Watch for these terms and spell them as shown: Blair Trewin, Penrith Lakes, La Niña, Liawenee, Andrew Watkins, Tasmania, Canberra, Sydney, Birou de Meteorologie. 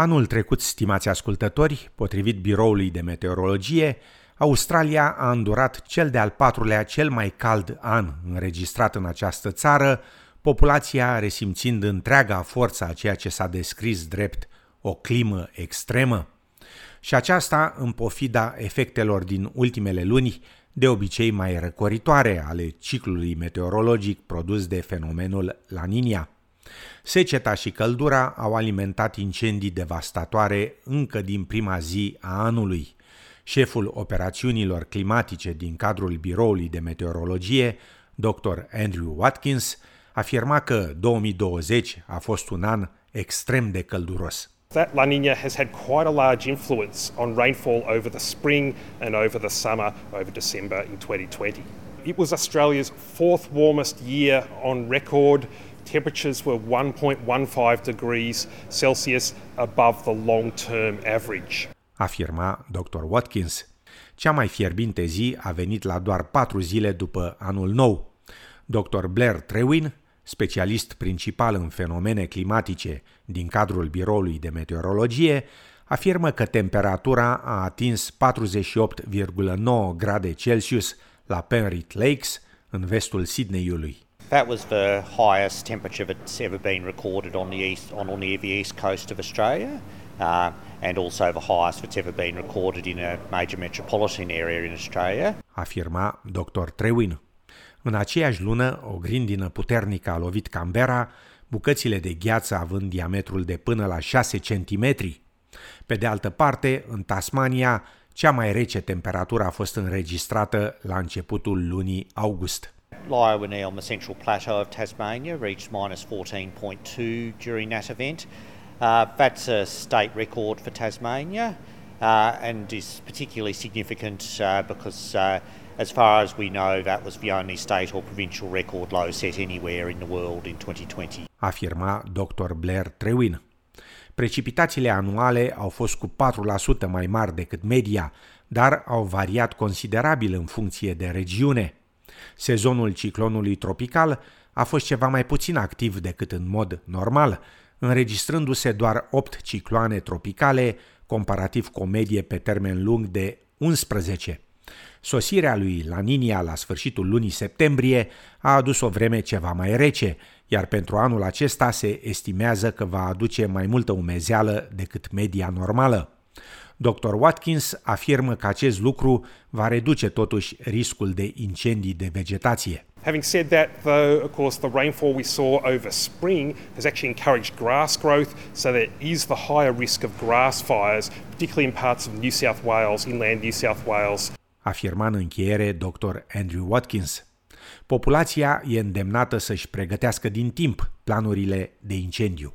Anul trecut, stimați ascultători, potrivit Biroului de Meteorologie, Australia a îndurat cel de-al patrulea cel mai cald an înregistrat în această țară, populația resimțind întreaga forță a ceea ce s-a descris drept o climă extremă. Și aceasta în pofida efectelor din ultimele luni, de obicei mai răcoritoare ale ciclului meteorologic produs de fenomenul La Niña. Seceta și căldura au alimentat incendii devastatoare încă din prima zi a anului. Șeful operațiunilor climatice din cadrul Biroului de Meteorologie, Dr. Andrew Watkins, afirma că 2020 a fost un an extrem de călduros. That La Niña has had quite a large influence on rainfall over the spring and over the summer, over December in 2020. It was Australia's fourth warmest year on record. Temperatures were 1.15 degrees Celsius above the long-term average, afirma Dr. Watkins. Cea mai fierbinte zi a venit la doar 4 zile după anul nou. Dr. Blair Trewin, specialist principal în fenomene climatice din cadrul Biroului de Meteorologie, afirmă că temperatura a atins 48,9 grade Celsius la Penrith Lakes, în vestul Sydney-ului. That was the highest temperature that's ever been recorded on the east coast of Australia, and also the highest that's ever been recorded in a major metropolitan area in Australia, afirma Dr. Trewin. În aceeași lună, o grindină puternică a lovit Canberra, bucățile de gheață având diametrul de până la 6 cm. Pe de altă parte, în Tasmania, cea mai rece temperatură a fost înregistrată la începutul lunii august. Liawenee on the central plateau of Tasmania reached -14.2 during that event. That's a state record for Tasmania and is particularly significant because as far as we know, that was the only state or provincial record low set anywhere in the world in 2020, afirma Dr. Blair Trewin. Precipitațiile anuale au fost cu 4% mai mari decât media, dar au variat considerabil în funcție de regiune. Sezonul ciclonului tropical a fost ceva mai puțin activ decât în mod normal, înregistrându-se doar 8 cicloane tropicale, comparativ cu o medie pe termen lung de 11. Sosirea lui La Niña la sfârșitul lunii septembrie a adus o vreme ceva mai rece, iar pentru anul acesta se estimează că va aduce mai multă umezeală decât media normală. Dr. Watkins afirmă că acest lucru va reduce totuși riscul de incendii de vegetație. Having said that, though, of course, the rainfall we saw over spring has actually encouraged grass growth, so there is the higher risk of grass fires, particularly in parts of New South Wales, inland New South Wales, afirma în încheiere Dr. Andrew Watkins. Populația e îndemnată să-și pregătească din timp planurile de incendiu.